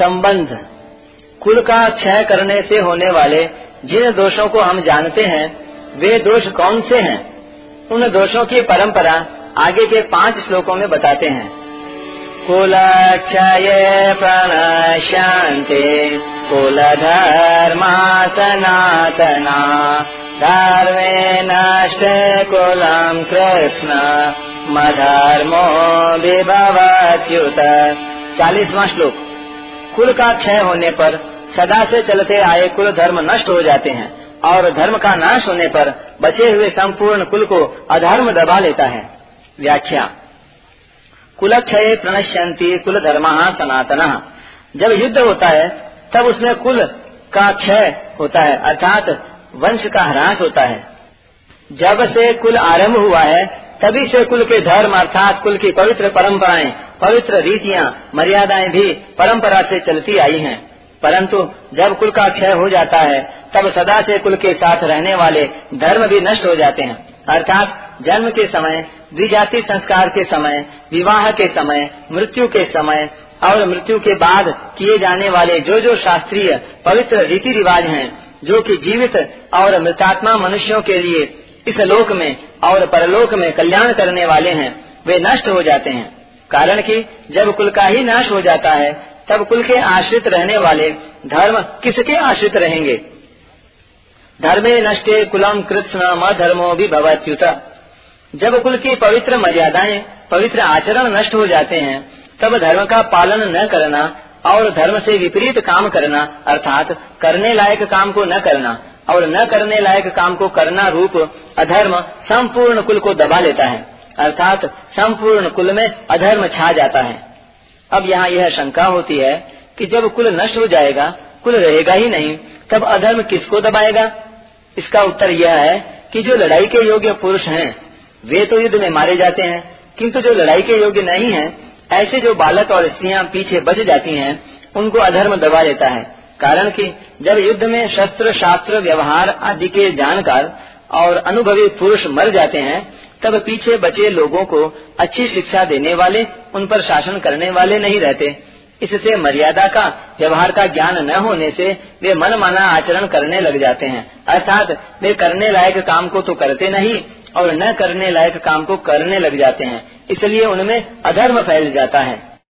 संबंध। कुल का क्षय करने से होने वाले जिन दोषों को हम जानते हैं वे दोष कौन से हैं? उन दोषों की परंपरा आगे के 5 श्लोकों में बताते हैं। कुलक्षये प्रणश्यन्ते कुलधर्मा सनातना धर्मे नष्टे कुलं कृष्ण मधर्मो विभवत्युत। 40वां श्लोक। कुल का क्षय होने पर सदा से चलते आए कुल धर्म नष्ट हो जाते हैं और धर्म का नाश होने पर बचे हुए संपूर्ण कुल को अधर्म दबा लेता है। व्याख्या। कुलक्षये प्रणश्यन्ति कुल धर्मः सनातनः। जब युद्ध होता है तब उसमें कुल का क्षय होता है अर्थात वंश का ह्रास होता है। जब से कुल आरंभ हुआ है तभी से कुल के धर्म अर्थात कुल की पवित्र परंपराएं, पवित्र रीतियां, मर्यादाएं भी परंपरा से चलती आई हैं। परंतु जब कुल का क्षय हो जाता है तब सदा से कुल के साथ रहने वाले धर्म भी नष्ट हो जाते हैं अर्थात जन्म के समय, द्विजाति संस्कार के समय, विवाह के समय, मृत्यु के समय और मृत्यु के बाद किए जाने वाले जो जो शास्त्रीय पवित्र रीति रिवाज हैं, जो कि जीवित और मृतात्मा मनुष्यों के लिए इस लोक में और परलोक में कल्याण करने वाले हैं, वे नष्ट हो जाते हैं। कारण कि जब कुल का ही नाश हो जाता है तब कुल के आश्रित रहने वाले धर्म किसके आश्रित रहेंगे? धर्मे नष्टे कुलम कृष्ण मधर्मो विभवत्युत। जब कुल की पवित्र मर्यादाएं, पवित्र आचरण नष्ट हो जाते हैं तब धर्म का पालन न करना और धर्म से विपरीत काम करना अर्थात करने लायक काम को न करना और न करने लायक काम को करना रूप अधर्म संपूर्ण कुल को दबा लेता है अर्थात संपूर्ण कुल में अधर्म छा जाता है। अब यहाँ यह शंका होती है कि जब कुल नष्ट हो जाएगा, कुल रहेगा ही नहीं, तब अधर्म किसको दबाएगा? इसका उत्तर यह है कि जो लड़ाई के योग्य पुरुष हैं वे तो युद्ध में मारे जाते हैं, किंतु जो लड़ाई के योग्य नहीं हैं, ऐसे जो बालक और स्त्रियां पीछे बच जाती हैं, उनको अधर्म दबा लेता है। कारण कि जब युद्ध में शस्त्र, शास्त्र, व्यवहार आदि के जानकार और अनुभवी पुरुष मर जाते हैं तब पीछे बचे लोगों को अच्छी शिक्षा देने वाले, उन पर शासन करने वाले नहीं रहते। इससे मर्यादा का, व्यवहार का ज्ञान न होने से वे मनमाना आचरण करने लग जाते हैं अर्थात वे करने लायक काम को तो करते नहीं और न करने लायक काम को करने लग जाते हैं, इसलिए उनमें अधर्म फैल जाता है।